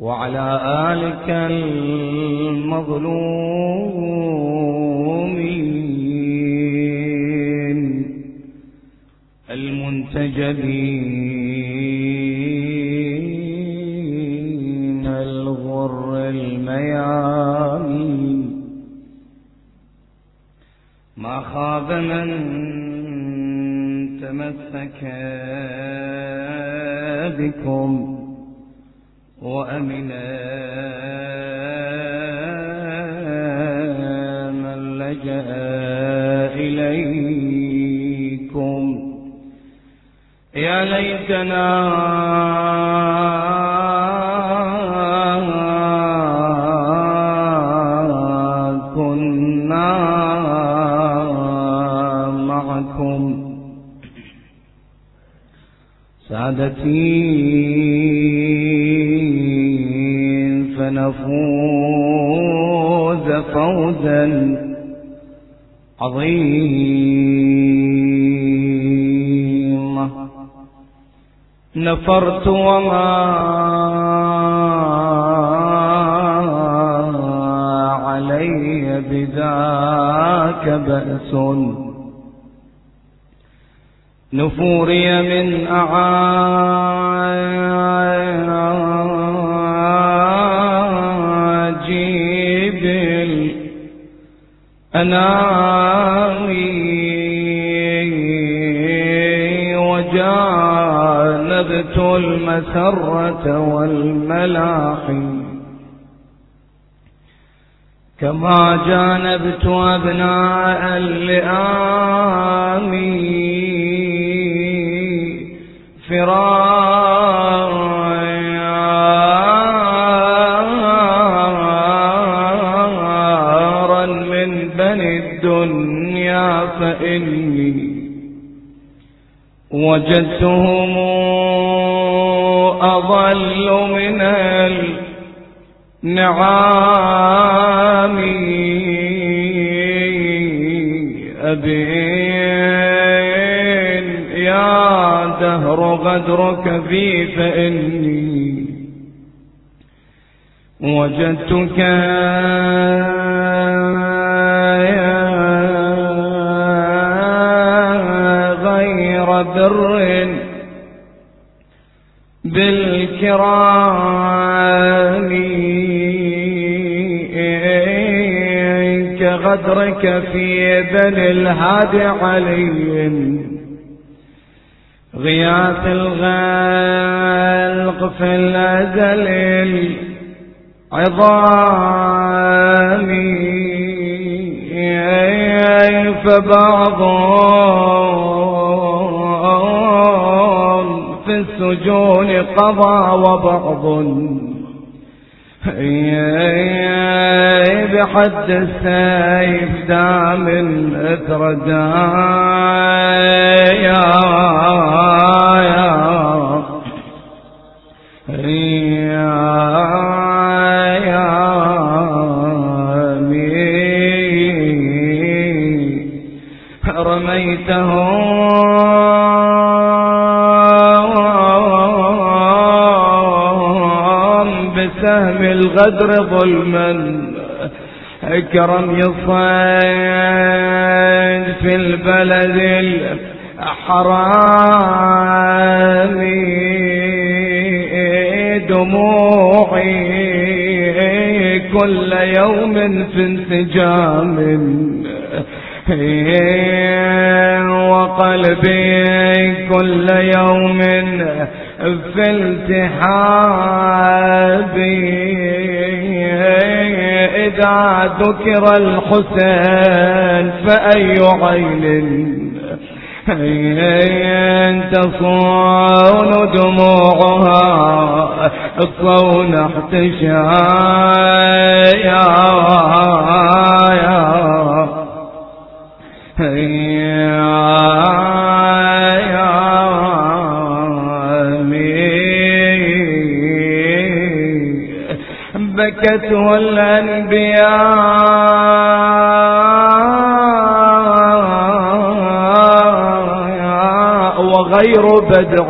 وعلى آلك المظلومين المنتجبين الغر الميامين، ما خاب من تمسك بكم وأمن من لجأ إليكم. يا ليتنا كنا معكم. سعادتي فنفوز فوزا عظيما. نفرت وما علي بذاك بأس، نفوري من أعايا أنامي، وجانبت المسرة والملاحي كما جانبت أبناء اللئامي فراقا الدنيا. فإني وجدتهم أضل من النعام. أبين يا دهر غدرك بي، فإني وجدتك بر بالكرام، كغدرك في بني الهادي علي غياث الغلق في الأزل العظام. فبعضهم في السجون قضى، وبعض بحد السيف دام أثر رميته سهم الغدر ظلما كرمي الصيد في البلد الحرام. دموعي كل يوم في انسجام، وقلبي كل يوم في التحابي. إذا ذكر الحسين فأي عين تصون دموعها صون احتشايا. الملائكة والأنبياء وغير بدع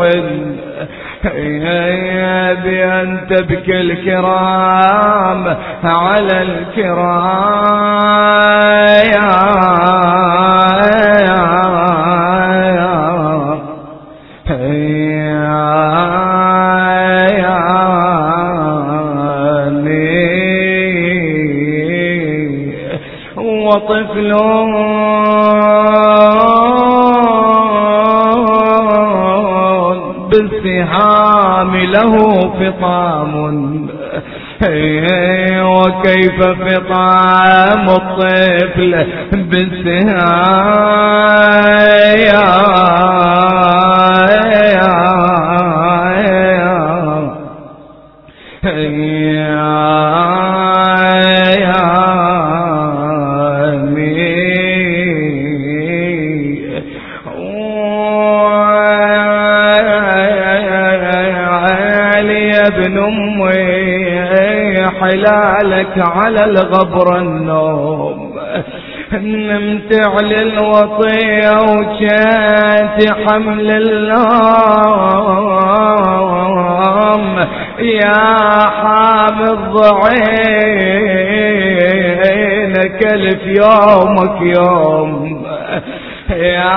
بأن تبكي الكرام على الكرام وطفل بالسهام له فطام وكيف فطام الطفل حلالك على الغبر النوم نمت على الوطية وكانت حمل اللوم يا حامل ضعينك ألف يومك يوم يا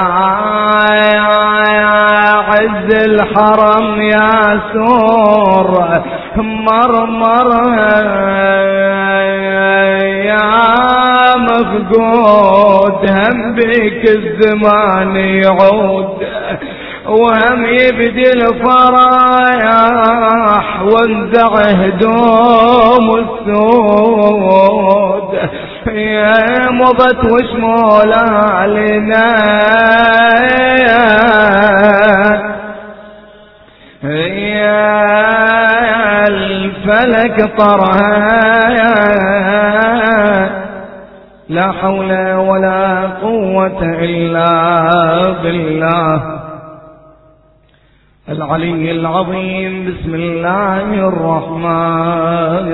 عز الحرم يا سور مرمرها يا مفقود هم بيك الزمان يعود وهم يبدي الفرايح وانزع هدوم السود يا مضت وشمولها لنا يا الفلك طرها لا حول ولا قوة إلا بالله العلي العظيم. بسم الله الرحمن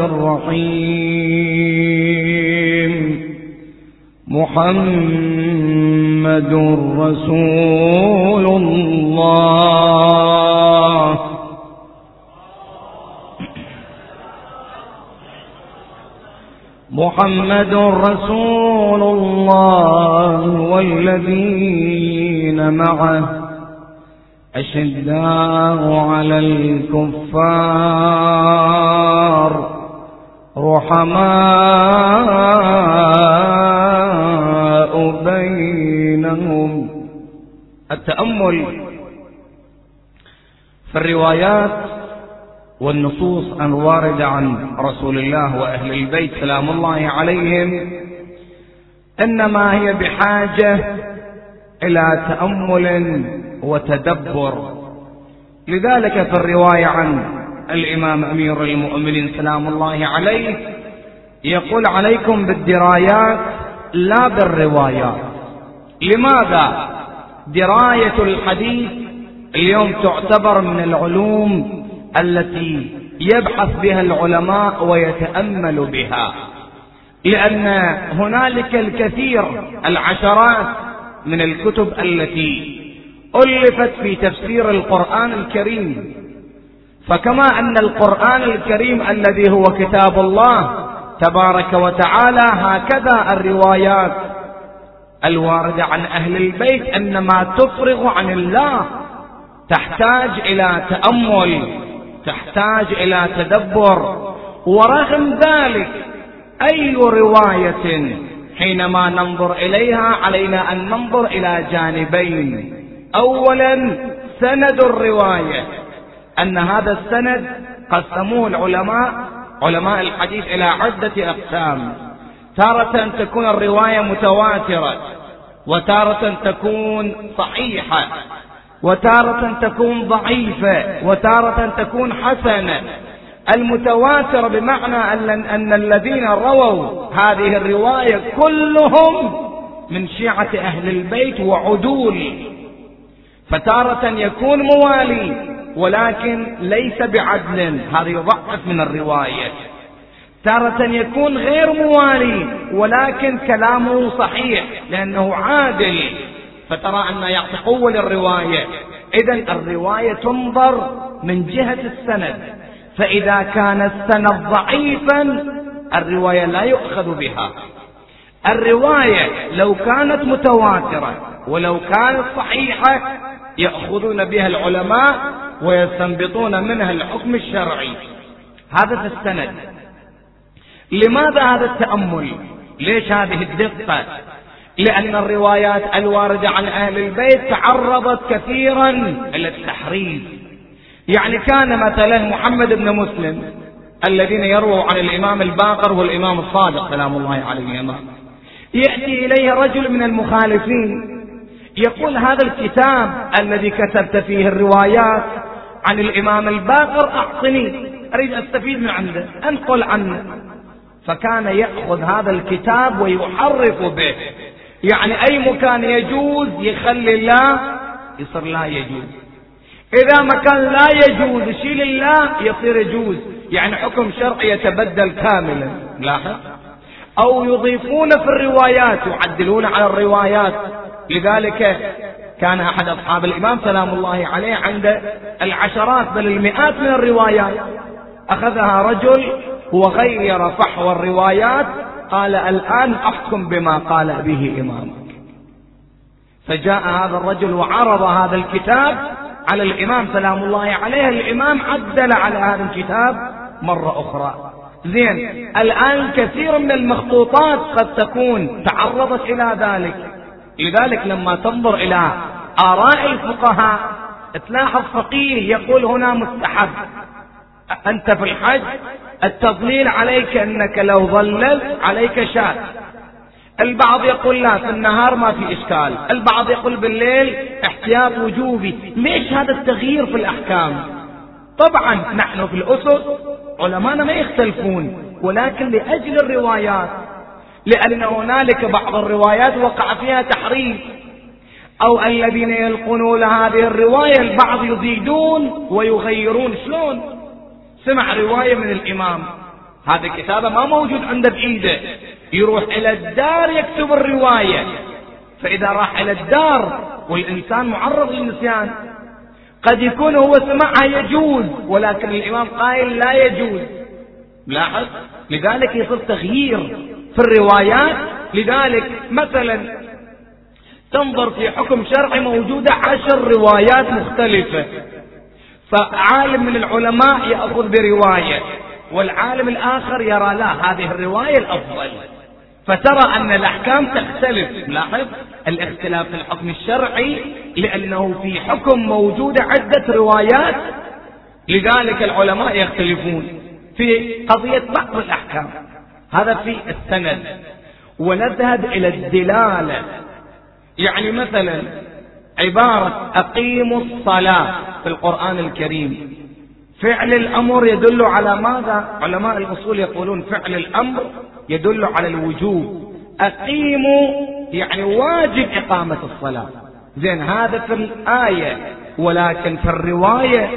الرحيم. محمد رسول الله. محمد رسول الله والذين معه أشداء على الكفار رحماء بينهم. التأمل في الروايات والنصوص الواردة عن رسول الله وأهل البيت سلام الله عليهم إنما هي بحاجة إلى تأمل وتدبر. لذلك في الرواية عن الإمام أمير المؤمنين سلام الله عليه يقول: عليكم بالدرايات لا بالروايات. لماذا؟ دراية الحديث اليوم تعتبر من العلوم التي يبحث بها العلماء ويتأمل بها، لأن هنالك الكثير العشرات من الكتب التي ألفت في تفسير القرآن الكريم. فكما أن القرآن الكريم الذي هو كتاب الله تبارك وتعالى، هكذا الروايات الواردة عن أهل البيت إنما تفرغ عن الله، تحتاج إلى تأمل، تحتاج إلى تدبر. ورغم ذلك أي رواية حينما ننظر إليها علينا أن ننظر إلى جانبين. أولا، سند الرواية، أن هذا السند قسموه العلماء علماء الحديث إلى عدة أقسام. تارة تكون الرواية متواترة، وتارة تكون صحيحة، وتارة تكون ضعيفة، وتارة تكون حسنة. المتواتر بمعنى أن الذين رووا هذه الرواية كلهم من شيعة أهل البيت وعدول، فتارة يكون موالي ولكن ليس بعدل، هذا يضعف من الرواية. تارة يكون غير موالي ولكن كلامه صحيح لأنه عادل، فترى أن يعطي قوة للرواية. إذن الرواية تنظر من جهة السند، فإذا كان السند ضعيفا الرواية لا يؤخذ بها. الرواية لو كانت متواترة ولو كانت صحيحة يأخذون بها العلماء ويستنبطون منها الحكم الشرعي. هذا في السند. لماذا هذا التأمل؟ ليش هذه الدقة؟ لأن الروايات الواردة عن أهل البيت تعرضت كثيرا للتحريف. يعني كان مثلا محمد بن مسلم الذين يرووا عن الإمام الباقر والإمام الصادق سلام الله عليهما، يأتي إليه رجل من المخالفين يقول هذا الكتاب الذي كتبت فيه الروايات عن الإمام الباقر أعطني، أريد أستفيد من عنده، أنقل عنه. فكان يأخذ هذا الكتاب ويحرف به، يعني أي مكان يجوز يخلي الله يصير لا يجوز، إذا مكان لا يجوز يشيل الله يصير يجوز، يعني حكم شرعي يتبدل كاملا. لاحظ، أو يضيفون في الروايات ويعدلون على الروايات. لذلك كان أحد أصحاب الإمام سلام الله عليه عند العشرات بل المئات من الروايات، أخذها رجل وغير فحوى الروايات، قال الآن أحكم بما قال به إمامك. فجاء هذا الرجل وعرض هذا الكتاب على الإمام سلام الله عليه، الإمام عدل على هذا الكتاب مرة أخرى. زين، الآن كثير من المخطوطات قد تكون تعرضت إلى ذلك. لذلك لما تنظر إلى آراء الفقهاء تلاحظ فقيه يقول هنا مستحب، أنت في الحج التضليل عليك أنك لو ظللت عليك شاة. البعض يقول لا في النهار ما في إشكال، البعض يقول بالليل احتياط وجوبي. ليش هذا التغيير في الأحكام؟ طبعا نحن في الأسس علمانا ما يختلفون، ولكن لأجل الروايات، لأن هنالك بعض الروايات وقع فيها تحريف، أو الذين يلقنون هذه الرواية البعض يزيدون ويغيرون. شلون؟ سمع رواية من الإمام، هذا كتابه ما موجود عنده بإيده، يروح إلى الدار يكتب الرواية. فإذا راح إلى الدار والإنسان معرض للنسيان، قد يكون هو سمعها يجوز ولكن الإمام قائل لا يجوز. ملاحظ؟ لذلك يصير تغيير في الروايات. لذلك مثلا تنظر في حكم شرعي موجودة 10 روايات مختلفة، فعالم من العلماء يأخذ برواية والعالم الآخر يرى لا هذه الرواية الأفضل، فترى أن الأحكام تختلف. لاحظ الاختلاف في الحكم الشرعي، لأنه في حكم موجودة عدة روايات، لذلك العلماء يختلفون في قضية بعض الأحكام. هذا في السند. ونذهب إلى الدلالة، يعني مثلا عبارة أقيموا الصلاة في القرآن الكريم، فعل الأمر يدل على ماذا؟ علماء الأصول يقولون فعل الأمر يدل على الوجوب. أقيموا يعني واجب إقامة الصلاة. زين، هذا في الآية، ولكن في الرواية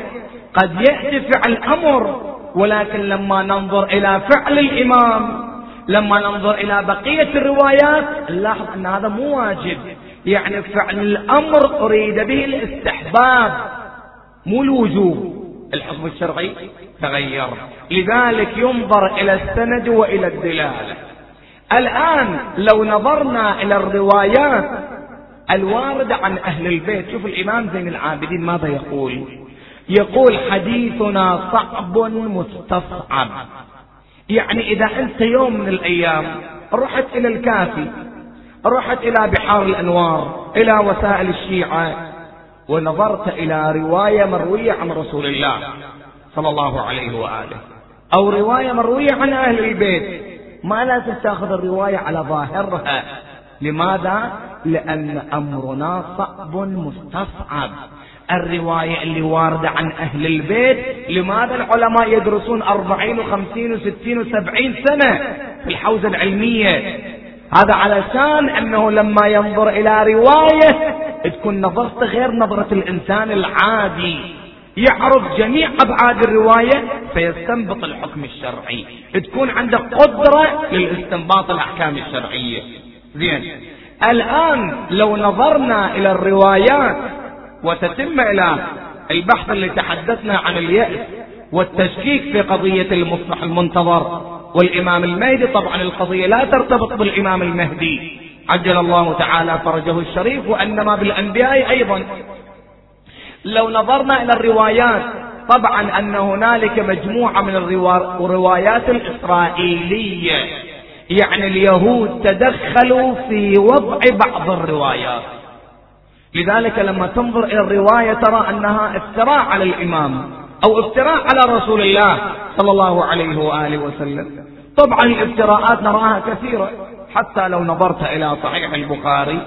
قد يأتي فعل أمر، ولكن لما ننظر إلى فعل الإمام، لما ننظر إلى بقية الروايات نلاحظ أن هذا مو واجب، يعني فعل الأمر أريد به الاستحباب مو الوجوب. الحكم الشرعي تغير. لذلك ينظر إلى السند وإلى الدلالة. الآن لو نظرنا إلى الروايات الواردة عن أهل البيت، شوف الإمام زين العابدين ماذا يقول؟ يقول حديثنا صعب مستصعب. يعني إذا أنت يوم من الأيام رحت إلى الكافي، رحت إلى بحار الأنوار، إلى وسائل الشيعة، ونظرت إلى رواية مروية عن رسول الله صلى الله عليه وآله أو رواية مروية عن أهل البيت، ما لازم تأخذ الرواية على ظاهرها. لماذا؟ لأن أمرنا صعب مستصعب. الرواية اللي واردة عن أهل البيت، لماذا العلماء يدرسون 40 و50 و60 و70 سنة في الحوزة العلمية؟ هذا علشان أنه لما ينظر إلى رواية تكون نظرته غير نظرة الإنسان العادي، يعرف جميع أبعاد الرواية فيستنبط الحكم الشرعي، تكون عندك قدرة للاستنباط الأحكام الشرعية. زين، الآن لو نظرنا إلى الروايات وتتم إلى البحث اللي تحدثنا عن اليأس والتشكيك في قضية المصلح المنتظر والإمام المهدي، طبعا القضية لا ترتبط بالإمام المهدي عجل الله تعالى فرجه الشريف وإنما بالأنبياء أيضا. لو نظرنا إلى الروايات، طبعا أن هنالك مجموعة من الروايات الإسرائيلية، يعني اليهود تدخلوا في وضع بعض الروايات، لذلك لما تنظر إلى الرواية ترى أنها افتراء على الإمام أو افتراء على رسول الله صلى الله عليه وآله وسلم. طبعا الافتراءات نراها كثيرة، حتى لو نظرت إلى صحيح البخاري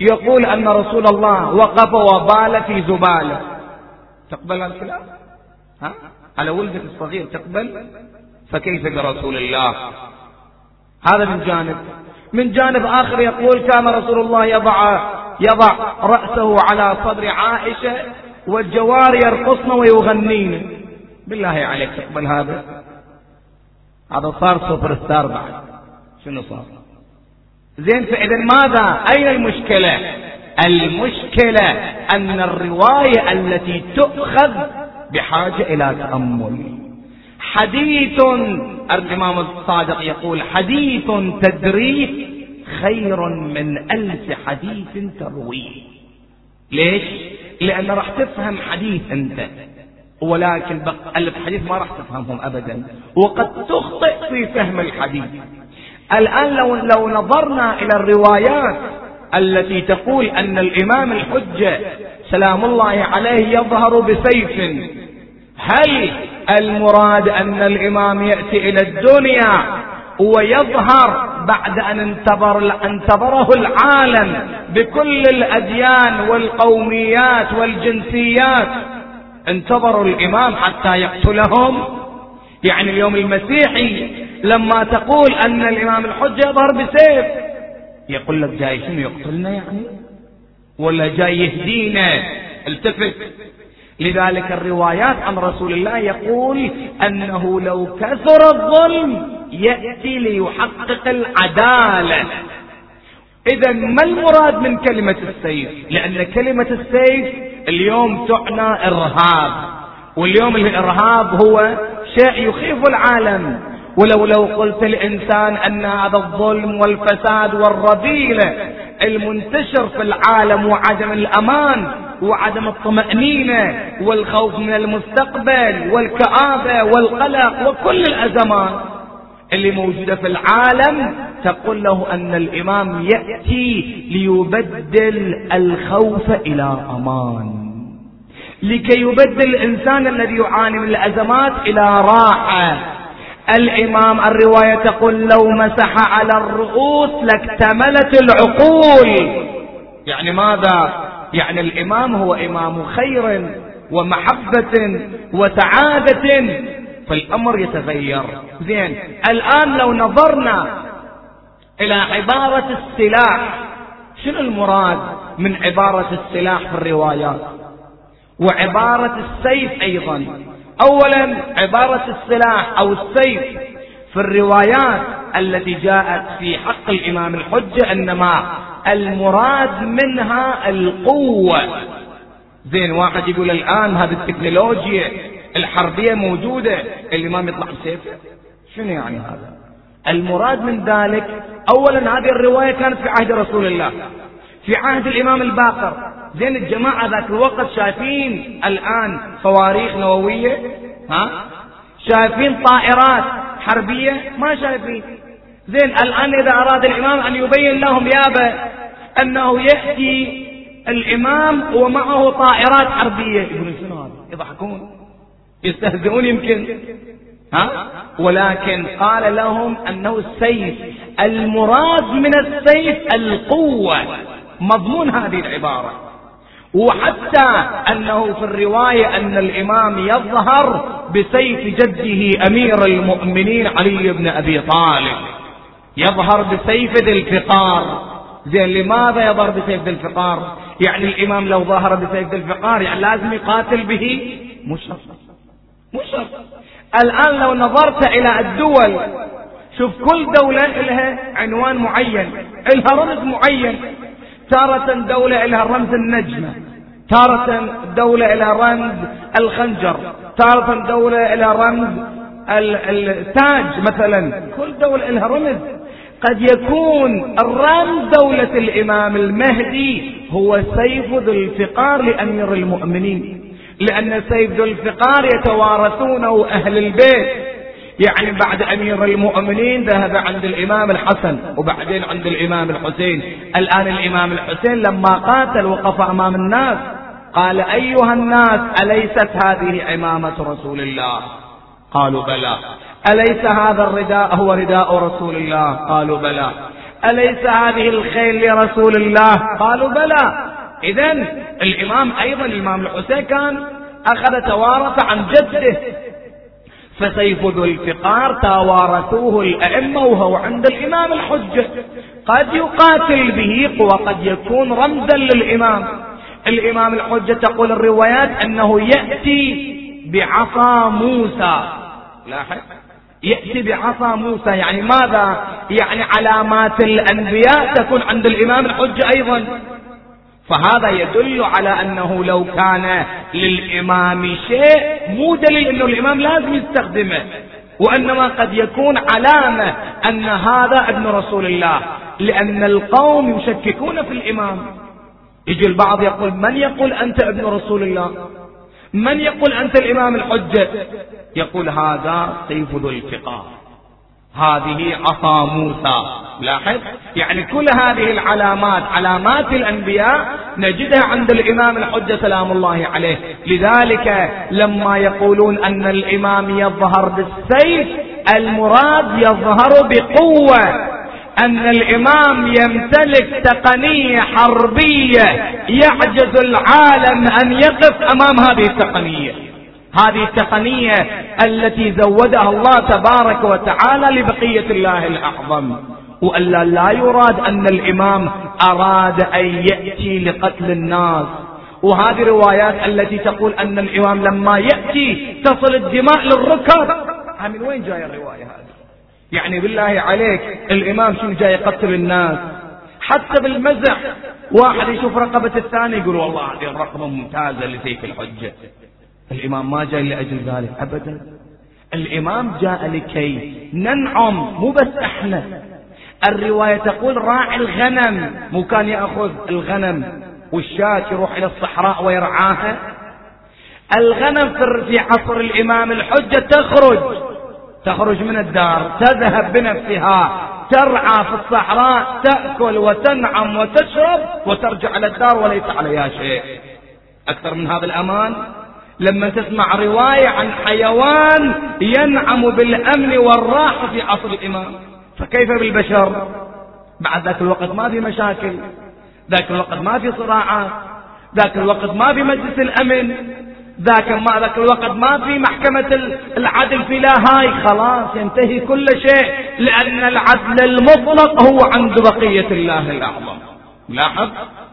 يقول أن رسول الله وقف وبال في زبالة. تقبل الكلام؟ ها؟ على ولدك الصغير تقبل؟ فكيف برسول الله؟ هذا من جانب. من جانب آخر يقول كان رسول الله يضع رأسه على صدر عائشة والجوار يرقصن ويغنين. بالله عليك تقبل هذا؟ هذا صار سوبر ستار بعد. شنو صار؟ زين، فإذا ماذا؟ أين المشكلة؟ المشكلة أن الرواية التي تؤخذ بحاجة إلى تأمل. حديث الإمام الصادق يقول حديث تدريه خير من 1000 حديث ترويه. ليش؟ لأن راح تفهم حديث أنت، ولكن 1000 حديث ما راح تفهمهم أبدا، وقد تخطئ في فهم الحديث. الآن لو نظرنا إلى الروايات التي تقول أن الإمام الحجة سلام الله عليه يظهر بسيف، هل المراد أن الإمام يأتي إلى الدنيا ويظهر بعد أن انتظره العالم بكل الأديان والقوميات والجنسيات؟ انتظروا الإمام حتى يقتلهم. يعني اليوم المسيحي لما تقول أن الإمام الحجة يظهر بسيف يقول لك جاي شنو يقتلنا يعني، ولا جاي يهدينا؟ التفت. لذلك الروايات عن رسول الله يقول أنه لو كثر الظلم يأتي ليحقق العدالة. إذا ما المراد من كلمة السيف؟ لأن كلمة السيف اليوم تعنى إرهاب، واليوم الإرهاب هو شيء يخيف العالم. ولو قلت الإنسان أن هذا الظلم والفساد والرذيلة المنتشر في العالم وعدم الأمان وعدم الطمأنينة والخوف من المستقبل والكآبة والقلق وكل الأزمات اللي موجودة في العالم، تقول له أن الإمام يأتي ليبدل الخوف إلى أمان، لكي يبدل الإنسان الذي يعاني من الأزمات إلى راحة. الإمام الرواية تقول لو مسح على الرؤوس لاكتملت العقول. يعني ماذا؟ يعني الإمام هو إمام خير ومحبة وسعادة، فالأمر يتغير. زين، الآن لو نظرنا إلى عبارة السلاح، شنو المراد من عبارة السلاح في الروايات وعبارة السيف أيضا؟ أولا عبارة السلاح أو السيف في الروايات التي جاءت في حق الإمام الحجة إنما المراد منها القوة. زين، واحد يقول الآن هذه التكنولوجيا الحربية موجودة، الإمام يطلع بسيفه؟ شنو يعني هذا؟ المراد من ذلك أولا هذه الرواية كانت في عهد رسول الله، في عهد الإمام الباقر. زين، الجماعة ذاك الوقت شايفين الآن صواريخ نووية؟ ها؟ شايفين طائرات حربية؟ ما شايفين. زين، الآن إذا أراد الإمام أن يبين لهم يابا أنه يأتي الإمام ومعه طائرات حربية، يقولون شنو هذا؟ يضحكون، يستهزئون يمكن، ها؟ ولكن قال لهم أنه السيف، المراد من السيف القوة، مضمون هذه العبارة. وحتى أنه في الرواية أن الإمام يظهر بسيف جده أمير المؤمنين علي بن أبي طالب، يظهر بسيف ذي الفقار. زين، لماذا يظهر بسيف ذي الفقار؟ يعني الإمام لو ظهر بسيف ذي الفقار يعني لازم يقاتل به؟ مش مصر. الآن لو نظرت إلى الدول، شوف كل دولة لها عنوان معين، لها رمز معين. تارة دولة لها رمز النجمة، تارة دولة لها رمز الخنجر، تارة دولة لها رمز التاج مثلا. كل دولة لها رمز. قد يكون الرمز دولة الإمام المهدي هو سيف ذو الفقار لأمير المؤمنين، لأن سيف ذو الفقار يتوارثونه أهل البيت. يعني بعد أمير المؤمنين ذهب عند الإمام الحسن، وبعدين عند الإمام الحسين. الآن الإمام الحسين لما قاتل وقف أمام الناس قال: أيها الناس، أليست هذه عمامة رسول الله؟ قالوا بلى. أليس هذا الرداء هو رداء رسول الله؟ قالوا بلى. أليس هذه الخيل لرسول الله؟ قالوا بلى. إذن الإمام أيضا، الإمام الحسين كان أخذ توارث عن جده، فسيف ذو الفقار توارثوه الأئمة وهو عند الإمام الحجة. قد يقاتل به وقد يكون رمزا للإمام. الإمام الحجة تقول الروايات أنه يأتي بعصا موسى. لاحظ، يأتي بعصا موسى، يعني ماذا؟ يعني علامات الأنبياء تكون عند الإمام الحجة أيضا. فهذا يدل على أنه لو كان للإمام شيء، مو دليل أنه الإمام لازم يستخدمه، وإنما قد يكون علامة أن هذا ابن رسول الله. لأن القوم يشككون في الإمام، يجي البعض يقول: من يقول أنت ابن رسول الله؟ من يقول أنت الإمام الحجة؟ يقول: هذا سيف ذو الفقار، هذه عصا موسى. لاحظ، يعني كل هذه العلامات، علامات الأنبياء، نجدها عند الإمام الحجة سلام الله عليه. لذلك لما يقولون أن الإمام يظهر بالسيف، المراد يظهر بقوة، أن الإمام يمتلك تقنية حربية يعجز العالم أن يقف أمام هذه التقنية. هذه التقنية التي زودها الله تبارك وتعالى لبقية الله الأعظم. وألا لا يراد أن الإمام أراد أن يأتي لقتل الناس، وهذه الروايات التي تقول أن الإمام لما يأتي تصل الدماء للركب. من وين جاي الرواية هذه؟ يعني بالله عليك الإمام شنو جاي يقتل الناس؟ حتى بالمزح واحد يشوف رقبة الثاني يقول والله هذه الرقبة ممتازة لسيف الحجة. الإمام ما جاء لأجل ذلك أبدا، الإمام جاء لكي ننعم، مو بس احنا. الرواية تقول راعي الغنم، مو كان يأخذ الغنم والشاة يروح إلى الصحراء ويرعاها؟ الغنم في عصر الإمام الحجة تخرج من الدار، تذهب بنفسها، ترعى في الصحراء، تأكل وتنعم وتشرب وترجع على الدار وليس عليها شيء. أكثر من هذا الأمان؟ لما تسمع رواية عن حيوان ينعم بالأمن والراحة في عصر الإمام، فكيف بالبشر؟ بعد ذاك الوقت ما في مشاكل، ذاك الوقت ما في صراعات، ذاك الوقت ما في مجلس الأمن، ذاك الوقت ما في محكمة العدل في لاهاي. خلاص ينتهي كل شيء، لأن العدل المطلق هو عند بقية الله الأعظم. لاحظ،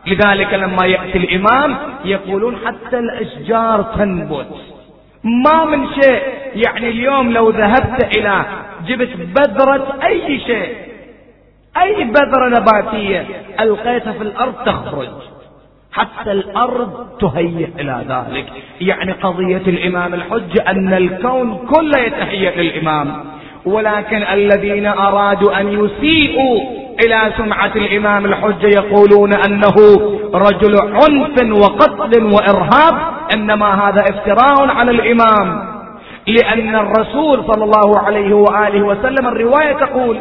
لذلك لما يأتي الإمام يقولون حتى الأشجار تنبت، ما من شيء. يعني اليوم لو ذهبت إلى جبت بذرة أي شيء، أي بذرة نباتية ألقيتها في الأرض تخرج، حتى الأرض تهيئ إلى ذلك. يعني قضية الإمام الحجة أن الكون كله يتهيئ للإمام، ولكن الذين أرادوا أن يسيئوا إلى سمعة الإمام الحجة يقولون أنه رجل عنف وقتل وإرهاب، إنما هذا افتراء على الإمام. لأن الرسول صلى الله عليه وآله وسلم الرواية تقول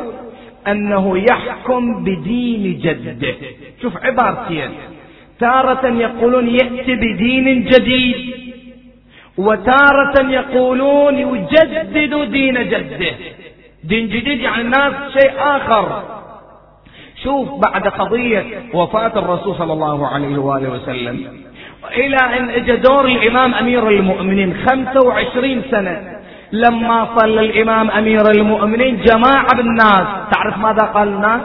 أنه يحكم بدين جده. شوف عبارتين، تارة يقولون يأتي بدين جديد، وتارة يقولون يجدد دين جده. دين جديد يعني الناس شيء آخر. شوف، بعد قضية وفاة الرسول صلى الله عليه وآله وسلم إلى أن إجى دور الإمام أمير المؤمنين 25 سنة. لما صلى الإمام أمير المؤمنين جماعة بالناس، تعرف ماذا قال الناس؟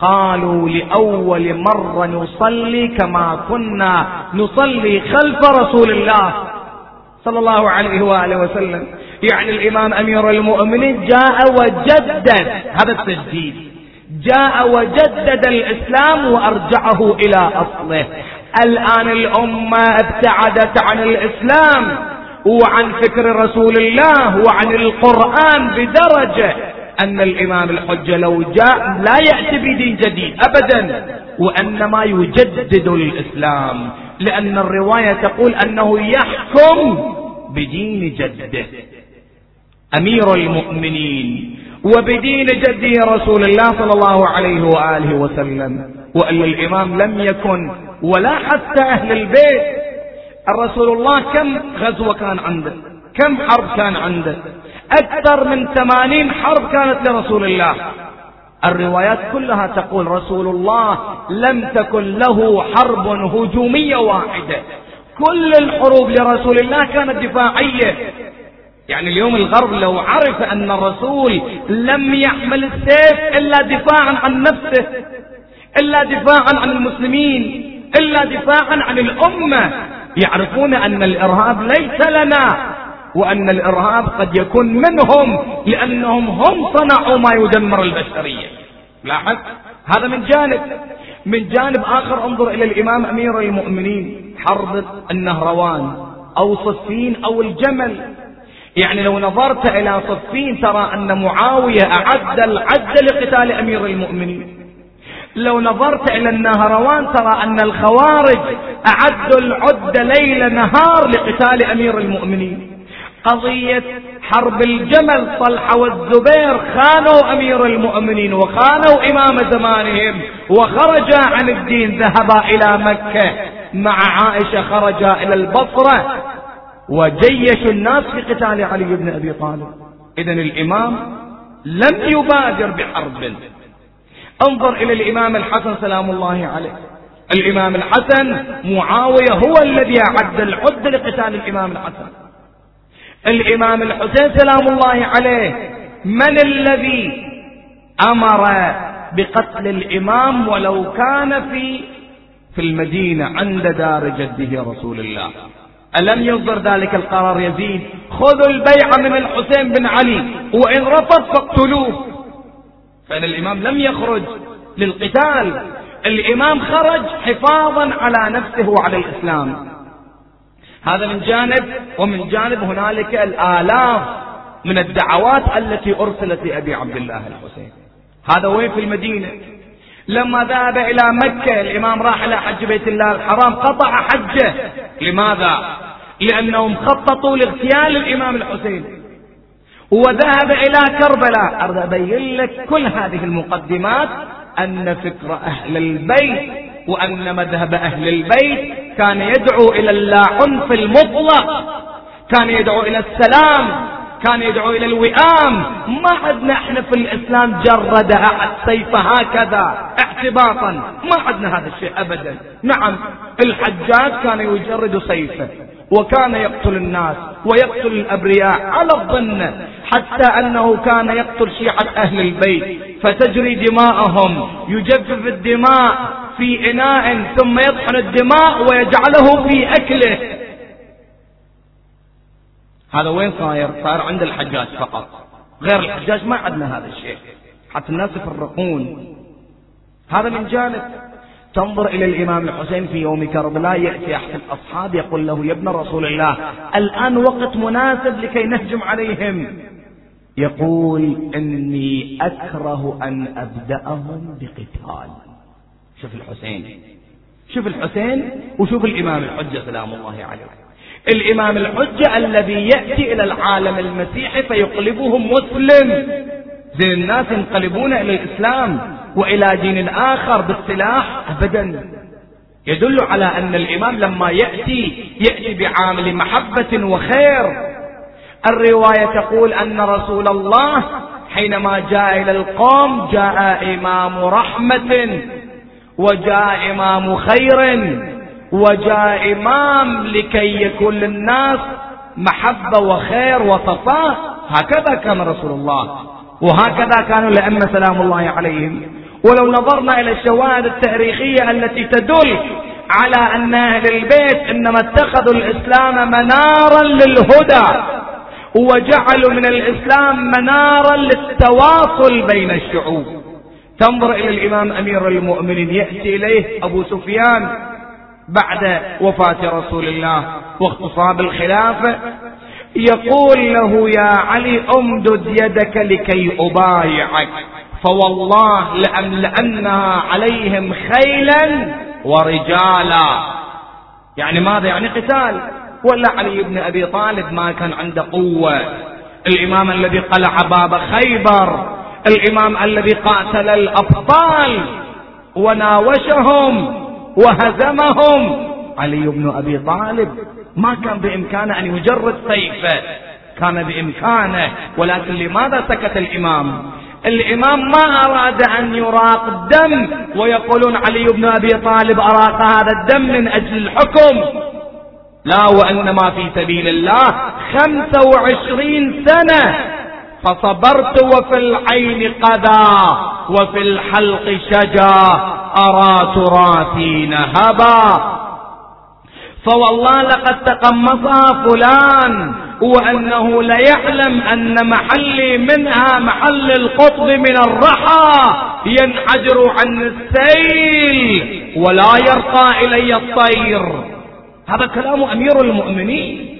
قالوا لأول مرة نصلي كما كنا نصلي خلف رسول الله صلى الله عليه وآله وسلم. يعني الإمام أمير المؤمنين جاء وجدد هذا التجديد، جاء وجدد الإسلام وأرجعه إلى أصله. الآن الأمة ابتعدت عن الإسلام وعن فكر رسول الله وعن القرآن بدرجة أن الإمام الحجة لو جاء لا يأتي بدين جديد أبدا، وأنما يجدد الإسلام، لأن الرواية تقول أنه يحكم بدين جده أمير المؤمنين وبدين جده رسول الله صلى الله عليه وآله وسلم. وإلا الإمام لم يكن ولا حتى أهل البيت. الرسول الله كم غزوة كان عنده؟ كم حرب كان عنده؟ أكثر من 80 حرب كانت لرسول الله. الروايات كلها تقول رسول الله لم تكن له حرب هجومية واحدة، كل الحروب لرسول الله كانت دفاعية. يعني اليوم الغرب لو عرف أن الرسول لم يحمل السيف إلا دفاعا عن نفسه، إلا دفاعا عن المسلمين، إلا دفاعا عن الأمة، يعرفون أن الإرهاب ليس لنا، وأن الإرهاب قد يكون منهم، لأنهم هم صنعوا ما يدمر البشرية. لاحظ هذا من جانب. من جانب آخر انظر إلى الإمام أمير المؤمنين، حرب النهروان أو صفين أو الجمل. يعني لو نظرت إلى صفين ترى أن معاوية أعد العد لقتال أمير المؤمنين، لو نظرت إلى النهروان ترى أن الخوارج أعدوا العد ليل نهار لقتال أمير المؤمنين. قضية حرب الجمل طلحة والزبير خانوا أمير المؤمنين وخانوا إمام زمانهم وخرجا عن الدين، ذهبا إلى مكة، مع عائشة خرجا إلى البصرة وجيش الناس في قتال علي بن أبي طالب. إذن الإمام لم يبادر بحرب. انظر إلى الإمام الحسن سلام الله عليه. الإمام الحسن معاوية هو الذي أعد العد لقتال الإمام الحسن. الإمام الحسين سلام الله عليه من الذي أمر بقتل الإمام ولو كان في المدينة عند دار جده رسول الله؟ ألم يصدر ذلك القرار يزيد: خذوا البيعة من الحسين بن علي وإن رفض فاقتلوه؟ فإن الإمام لم يخرج للقتال، الإمام خرج حفاظا على نفسه وعلى الإسلام. هذا من جانب. ومن جانب هنالك الآلاف من الدعوات التي أرسلت لأبي عبد الله الحسين. هذا وين في المدينة. لما ذهب إلى مكة الإمام راح إلى حج بيت الله الحرام، قطع حجه. لماذا؟ لأنهم خططوا لاغتيال الإمام الحسين. وذهب إلى كربلاء. أريد أبين لك كل هذه المقدمات أن فكر أهل البيت وأن مذهب أهل البيت كان يدعو إلى اللاعنف المطلق، كان يدعو إلى السلام، كان يدعو إلى الوئام. ما عدنا احنا في الإسلام جرد أحد سيف هكذا احتباطا، ما عدنا هذا الشيء أبدا. نعم الحجاج كان يجرد سيفه وكان يقتل الناس ويقتل الأبرياء على الظن، حتى أنه كان يقتل شيعة أهل البيت فتجري دماءهم، يجفف الدماء في إناء ثم يطحن الدماء ويجعله في أكله. هذا وين صاير؟ صاير عند الحجاج فقط، غير الحجاج ما عندنا هذا الشيء، حتى الناس يفرقون. هذا من جانب. تنظر إلى الإمام الحسين في يوم كربلاء يأتي أحد الأصحاب يقول له: يا ابن رسول الله الآن وقت مناسب لكي نهجم عليهم. يقول: إني أكره أن أبدأهم بقتال. شوف الحسين، شوف الحسين، وشوف الإمام الحجة سلام الله عليه. الإمام الحجة الذي يأتي إلى العالم المسيحي فيقلبهم مسلم، زين الناس ينقلبون إلى الإسلام وإلى دين آخر بالسلاح؟ أبدا. يدل على أن الإمام لما يأتي بعامل محبة وخير. الرواية تقول أن رسول الله حينما جاء إلى القوم جاء إمام رحمة، وجاء إمام خير، وجاء إمام لكي يكون للناس محبة وخير وصفاء. هكذا كان رسول الله، وهكذا كانوا الأئمة سلام الله عليهم. ولو نظرنا إلى الشواهد التاريخية التي تدل على أن أهل البيت إنما اتخذوا الإسلام منارا للهدى وجعلوا من الإسلام منارا للتواصل بين الشعوب. تنظر إلى الإمام أمير المؤمنين يأتي إليه أبو سفيان بعد وفاة رسول الله واغتصاب الخلافة، يقول له يا علي أمدد يدك لكي أبايعك فوالله لأملأنها عليهم خيلا ورجالا. يعني ماذا؟ يعني قتال. ولا علي بن أبي طالب ما كان عنده قوة، الإمام الذي قلع باب خيبر، الإمام الذي قاتل الأبطال وناوشهم وهزمهم، علي بن أبي طالب ما كان بإمكانه أن يجرد سيفه، كان بإمكانه، ولكن لماذا سكت الإمام؟ الإمام ما أراد أن يراق الدم، ويقولون علي بن أبي طالب أراق هذا الدم من أجل الحكم، لا وإنما في سبيل الله 25 سنة. فصبرت وفي العين قذى وفي الحلق شجى أرى تراثي نهبا، فوالله لقد تقمصها فلان وأنه ليعلم أن محلي منها محل القطب من الرحى ينحدر عن السيل ولا يرقى إلي الطير. هذا كلام أمير المؤمنين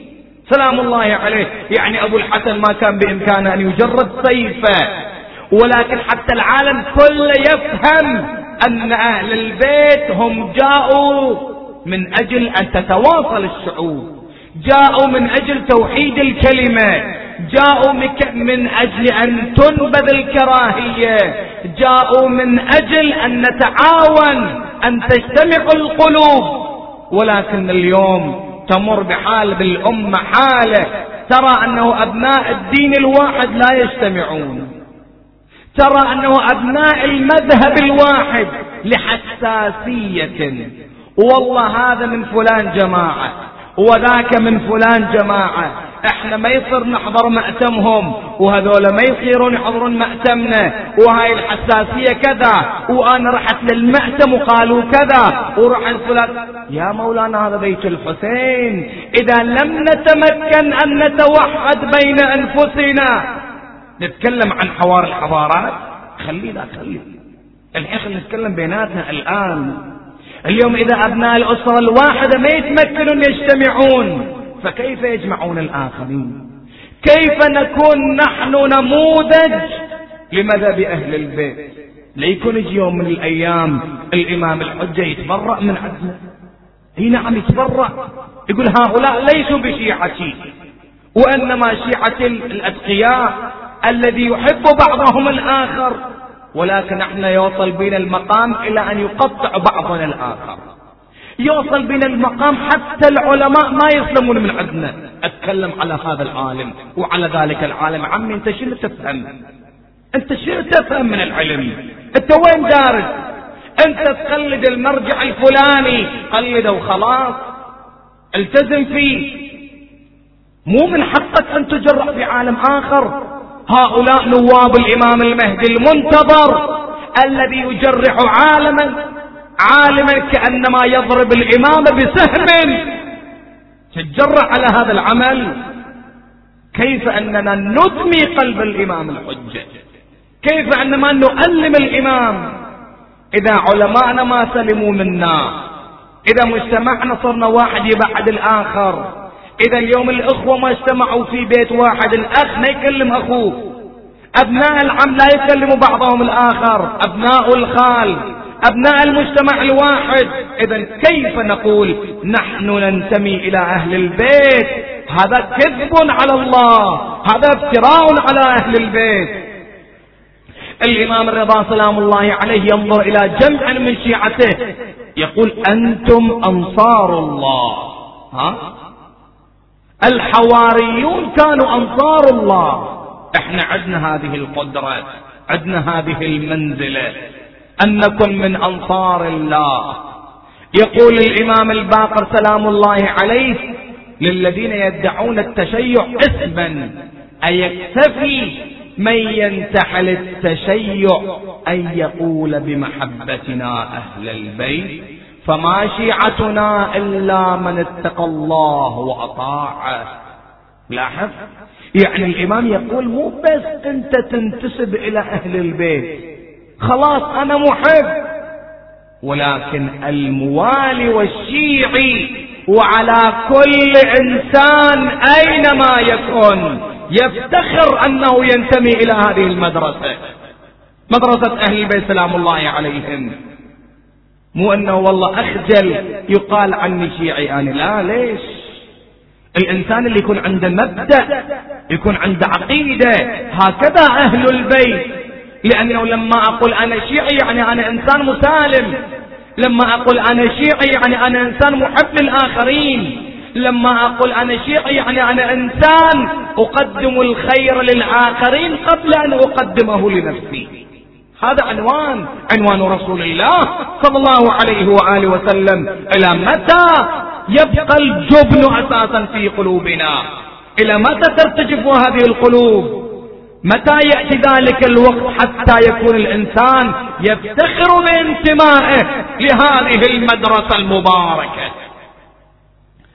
سلام الله عليه. يعني أبو الحسن ما كان بإمكانه أن يجرد سيفه، ولكن حتى العالم كله يفهم أن أهل البيت هم جاءوا من أجل أن تتواصل الشعوب، جاءوا من أجل توحيد الكلمة، جاءوا من أجل أن تنبذ الكراهية، جاءوا من أجل أن نتعاون، أن تجتمع القلوب. ولكن اليوم تمر بحال بالأمة حالة، ترى أنه أبناء الدين الواحد لا يجتمعون، ترى أنه أبناء المذهب الواحد لحساسية، والله هذا من فلان جماعة وذاك من فلان جماعة، احنا ما يصير نحضر مأتمهم وهذولا ما يصيرون يحضرون مأتمنا، وهاي الحساسية كذا، وانا رحت للمأتم وقالوا كذا ورحت فلان. يا مولانا هذا بيت الحسين، اذا لم نتمكن ان نتوحد بين انفسنا. نتكلم عن حوار الحضارات، خلي الحين نتكلم بيناتنا الان. اليوم اذا ابناء الاسرة الواحدة ما يتمكنون يجتمعون، فكيف يجمعون الآخرين؟ كيف نكون نحن نموذج لمذهب أهل البيت؟ ليكون يجي يوم من الأيام الإمام الحجة يتبرأ من عدله. اي نعم يتبرأ، يقول هؤلاء ليسوا بشيعتي، وإنما شيعة الأتقياء الذي يحب بعضهم الآخر، ولكن احنا يوصل بين المقام إلى أن يقطع بعضنا الآخر، يوصل بين المقام حتى العلماء ما يسلمون من عندنا. اتكلم على هذا العالم وعلى ذلك العالم، عمي انت شنو تفهم؟ انت شنو تفهم من العلم؟ انت وين دارس؟ انت تقلد المرجع الفلاني، قلده وخلاص، التزم فيه، مو من حقك ان تجرأ في عالم اخر. هؤلاء نواب الامام المهدي المنتظر الذي يجرح عالما كأنما يضرب الإمام بسهم. تتجرأ على هذا العمل؟ كيف أننا ندمي قلب الإمام الحجة؟ كيف أننا نؤلم الإمام؟ إذا علماءنا ما سلموا منا، إذا مجتمعنا صرنا واحد يبعد الآخر، إذا اليوم الأخوة ما اجتمعوا في بيت واحد، الأخ ما يكلم أخوه، أبناء العم لا يكلموا بعضهم الآخر، أبناء الخال، أبناء المجتمع الواحد، إذن كيف نقول نحن ننتمي إلى أهل البيت؟ هذا كذب على الله، هذا افتراء على أهل البيت. الإمام الرضا سلام الله عليه ينظر إلى جمع من شيعته يقول أنتم أنصار الله، الحواريون كانوا أنصار الله، احنا عدنا هذه القدرة، عدنا هذه المنزلة، أن نكن من أنصار الله. يقول الإمام الباقر سلام الله عليه للذين يدعون التشيع اسما، أيكتفي من ينتحل التشيع أن يقول بمحبتنا أهل البيت؟ فما شيعتنا إلا من اتقى الله وأطاعه. لاحظ يعني الإمام يقول مو بس أنت تنتسب إلى أهل البيت خلاص أنا محب، ولكن الموالي والشيعي وعلى كل إنسان أينما يكون يفتخر أنه ينتمي إلى هذه المدرسة، مدرسة أهل البيت سلام الله عليهم. مو أنه والله أخجل يقال عني شيعي أنا، لا ليش؟ الإنسان اللي يكون عنده مبدأ يكون عنده عقيدة، هكذا أهل البيت. لأنه لما أقول أنا شيعي يعني أنا إنسان مسالم، لما أقول أنا شيعي يعني أنا إنسان محب للآخرين، لما أقول أنا شيعي يعني أنا إنسان أقدم الخير للآخرين قبل أن أقدمه لنفسي. هذا عنوان رسول الله صلى الله عليه وآله وسلم. إلى متى يبقى الجبن أساسا في قلوبنا؟ إلى متى ترتجف هذه القلوب؟ متى يأتي ذلك الوقت حتى يكون الإنسان يفتخر بانتمائه لهذه المدرسة المباركة؟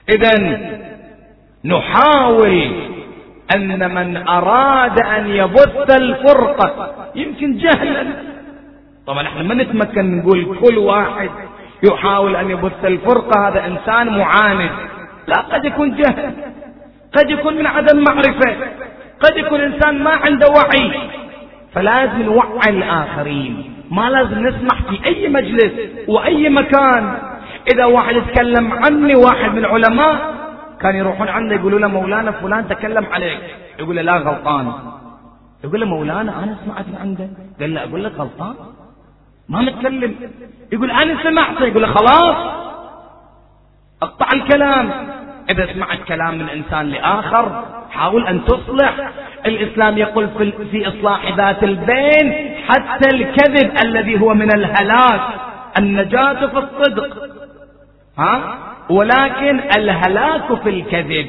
إذن نحاول أن من أراد أن يبث الفرقة يمكن جهلا، طبعا احنا ما نتمكن نقول كل واحد يحاول أن يبث الفرقة هذا إنسان معاند، لا، قد يكون جهل، قد يكون من عدم معرفة، قد يكون إنسان ما عنده وعي. فلازم نوعي الآخرين، ما لازم نسمح في أي مجلس وأي مكان إذا واحد يتكلم عني واحد من العلماء كان يروحون عنه يقولوا له مولانا فلان تكلم عليك، يقول له لا غلطان، يقول له مولانا أنا سمعت من عنده، قال له أقول لك غلطان ما نتكلم، يقول أنا سمعت، يقول له خلاص أقطع الكلام. إذا سمعت كلام من إنسان لآخر حاول أن تصلح. الإسلام يقول في إصلاح ذات البين حتى الكذب الذي هو من الهلاك، النجاة في الصدق، ها؟ ولكن الهلاك في الكذب.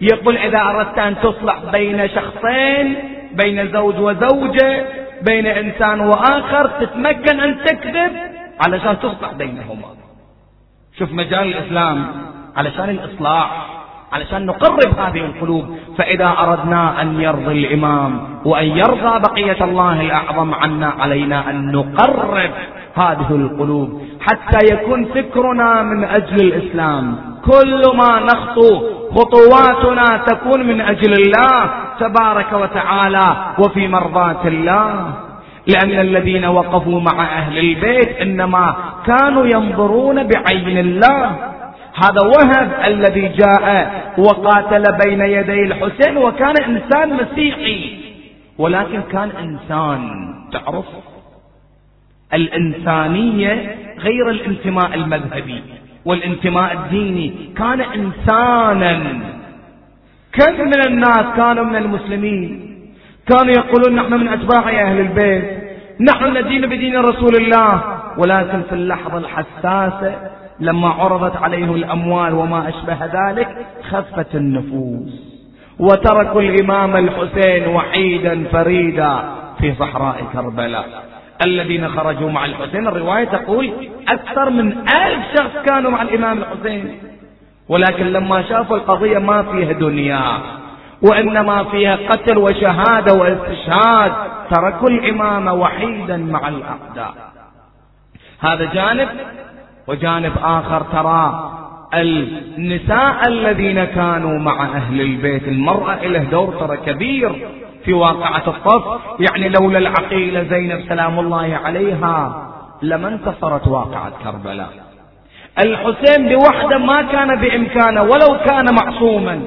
يقول إذا أردت أن تصلح بين شخصين، بين زوج وزوجة، بين إنسان وآخر، تتمكن أن تكذب علشان تصلح بينهما. شوف مجال الإسلام علشان الإصلاح، علشان نقرب هذه القلوب. فإذا أردنا أن يرضي الإمام وأن يرضى بقية الله الأعظم عنا، علينا أن نقرب هذه القلوب حتى يكون فكرنا من أجل الإسلام، كل ما نخطو خطواتنا تكون من أجل الله تبارك وتعالى وفي مرضاة الله. لأن الذين وقفوا مع أهل البيت إنما كانوا ينظرون بعين الله. هذا وهب الذي جاء وقاتل بين يدي الحسين وكان إنسان مسيحي، ولكن كان إنسان، تعرف الإنسانية غير الانتماء المذهبي والانتماء الديني، كان إنسانا. كم من الناس كانوا من المسلمين كانوا يقولون نحن من أتباع أهل البيت، نحن ندين بدين رسول الله، ولكن في اللحظة الحساسة لما عرضت عليه الأموال وما أشبه ذلك خفت النفوس، وتركوا الإمام الحسين وحيدا فريدا في صحراء كربلاء. الذين خرجوا مع الحسين، الرواية تقول أكثر من 1000 شخص كانوا مع الإمام الحسين، ولكن لما شافوا القضية ما فيها دنيا وإنما فيها قتل وشهادة واستشهاد، تركوا الإمام وحيدا مع الأعداء. هذا جانب. وجانب آخر، ترى النساء الذين كانوا مع أهل البيت، المرأة له دور ترى كبير في واقعة الطف. يعني لولا العقيلة زينب سلام الله عليها لما انتصرت واقعة كربلاء. الحسين لوحده ما كان بإمكانه ولو كان معصوما،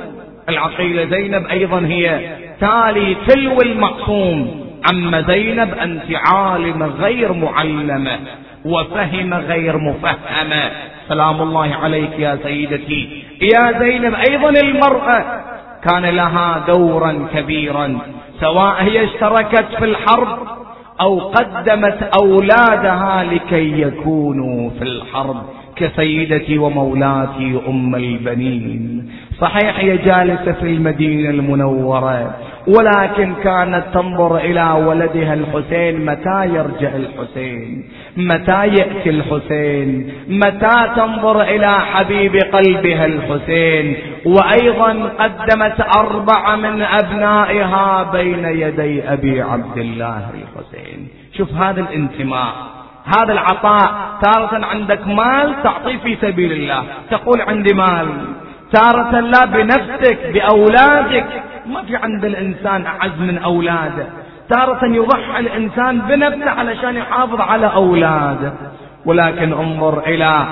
العقيلة زينب أيضا هي تالي تلو المعصوم. أما زينب أنت عالمة غير معلمة وفهم غير مفهمة، سلام الله عليك يا سيدتي يا زينب. أيضا المرأة كان لها دورا كبيرا، سواء هي اشتركت في الحرب أو قدمت أولادها لكي يكونوا في الحرب كسيدتي ومولاتي أم البنين. صحيح هي جالسة في المدينة المنورة، ولكن كانت تنظر إلى ولدها الحسين، متى يرجع الحسين، متى يأتي الحسين، متى تنظر إلى حبيب قلبها الحسين. وأيضا قدمت 4 من أبنائها بين يدي أبي عبد الله الحسين. شوف هذا الانتماء، هذا العطاء. تارة عندك مال تعطيه في سبيل الله، تقول عندي مال، تارة لا، بنفسك بأولادك. ما في عند الإنسان أعز من أولاده. تارة يضحي الإنسان بنفسه علشان يحافظ على أولاده. ولكن انظر إلى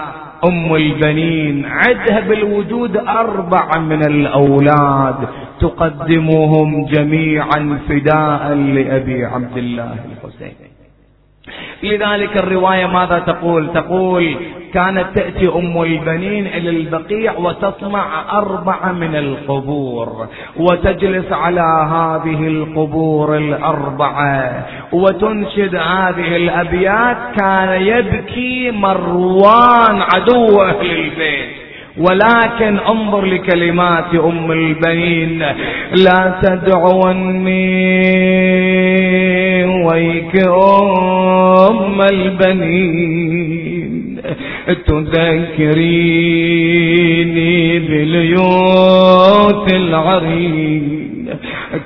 أم البنين، عدها بالوجود 4 من الأولاد تقدمهم جميعا فداء لأبي عبد الله الحسين. لذلك الرواية ماذا تقول؟ تقول كانت تأتي أم البنين إلى البقيع وتصنع 4 من القبور، وتجلس على هذه القبور ال4 وتنشد هذه الأبيات: كان يبكي مروان عدوه للبيت. ولكن انظر لكلمات أم البنين: لا تدعوني ويك أم البنين، تذكريني باليوت العريق،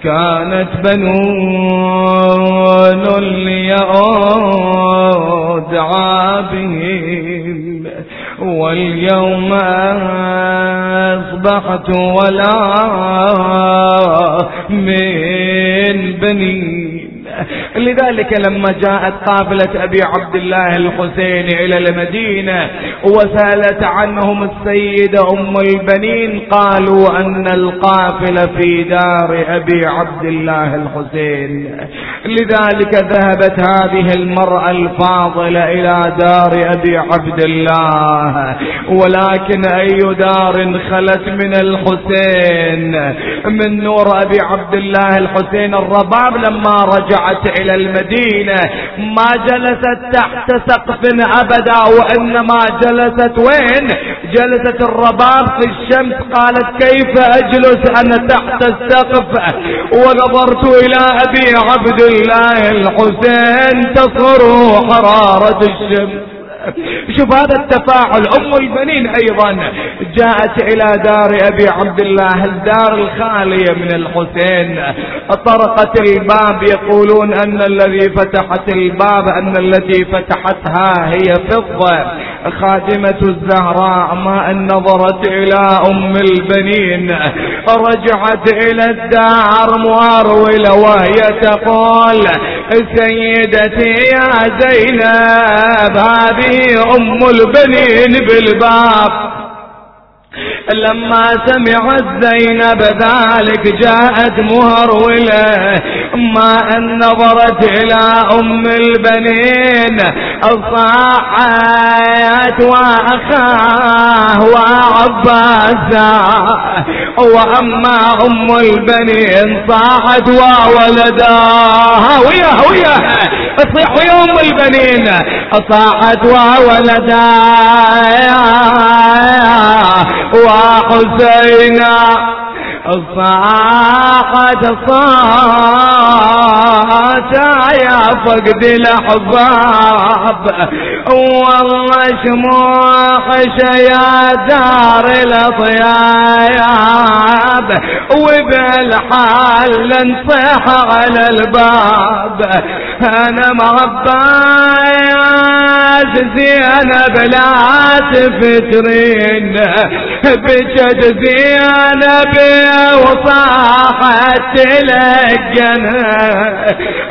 كانت بنون ليأدعى بهم، واليوم أصبحت ولا من بنين. لذلك لما جاءت قافلة أبي عبد الله الحسين إلى المدينة وسألت عنهم السيدة أم البنين، قالوا أن القافلة في دار أبي عبد الله الحسين. لذلك ذهبت هذه المرأة الفاضلة إلى دار أبي عبد الله. ولكن أي دار خلت من الحسين، من نور أبي عبد الله الحسين. الرباب لما رجعت إلى المدينة ما جلست تحت سقف أبدا، وإنما جلست وين؟ جلست الرباب في الشمس. قالت: كيف أجلس أنا تحت السقف؟ ونظرت إلى أبي عبد الله الحسين تصهر حرارة الشمس. شوف هذا التفاعل. أم البنين أيضا جاءت إلى دار أبي عبد الله، الدار الخالية من الحسين. طرقت الباب، يقولون أن الذي فتحت الباب، أن التي فتحتها هي فضة، خادمة الزهراء. ما أن نظرت إلى أم البنين رجعت إلى الدار مروّلة وهي تقول: سيدتي يا زينب، هذه أم البنين بالباب. لما سمعت زينب ذلك جاءت مهرولة، ما أن نظرت إلى أم البنين صاحت: وأخاه وعباسا. وأما أم البنين صاحت: وولداها. وياه اصيح يا أم البنين، صاحت: وولداها وحسينا. صاحت صاحتا يا فقد الأحباب، والله شموحش يا دار الأطياب، وبالحال لنصح على الباب. أنا معباس زينب لا تفترين، بجد زينب وصاحت للجنة.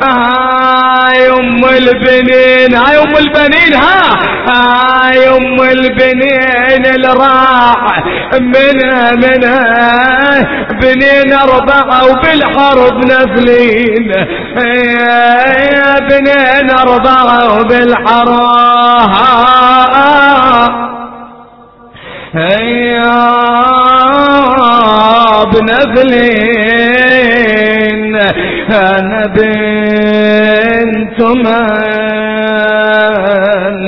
هاي أم البنين، هاي أم البنين، هاي أم البنين الراح منها بنين 4 وبالحرب نفلين، يا بنين 4 وبالحرب هيا بنفلين. أنا بنت من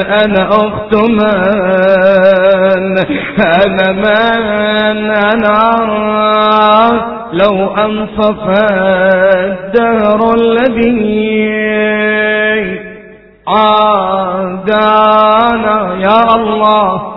أنا أخت من، أنا من، أنا عرّ. لو أنصف الدهر الذي عادانا. يا الله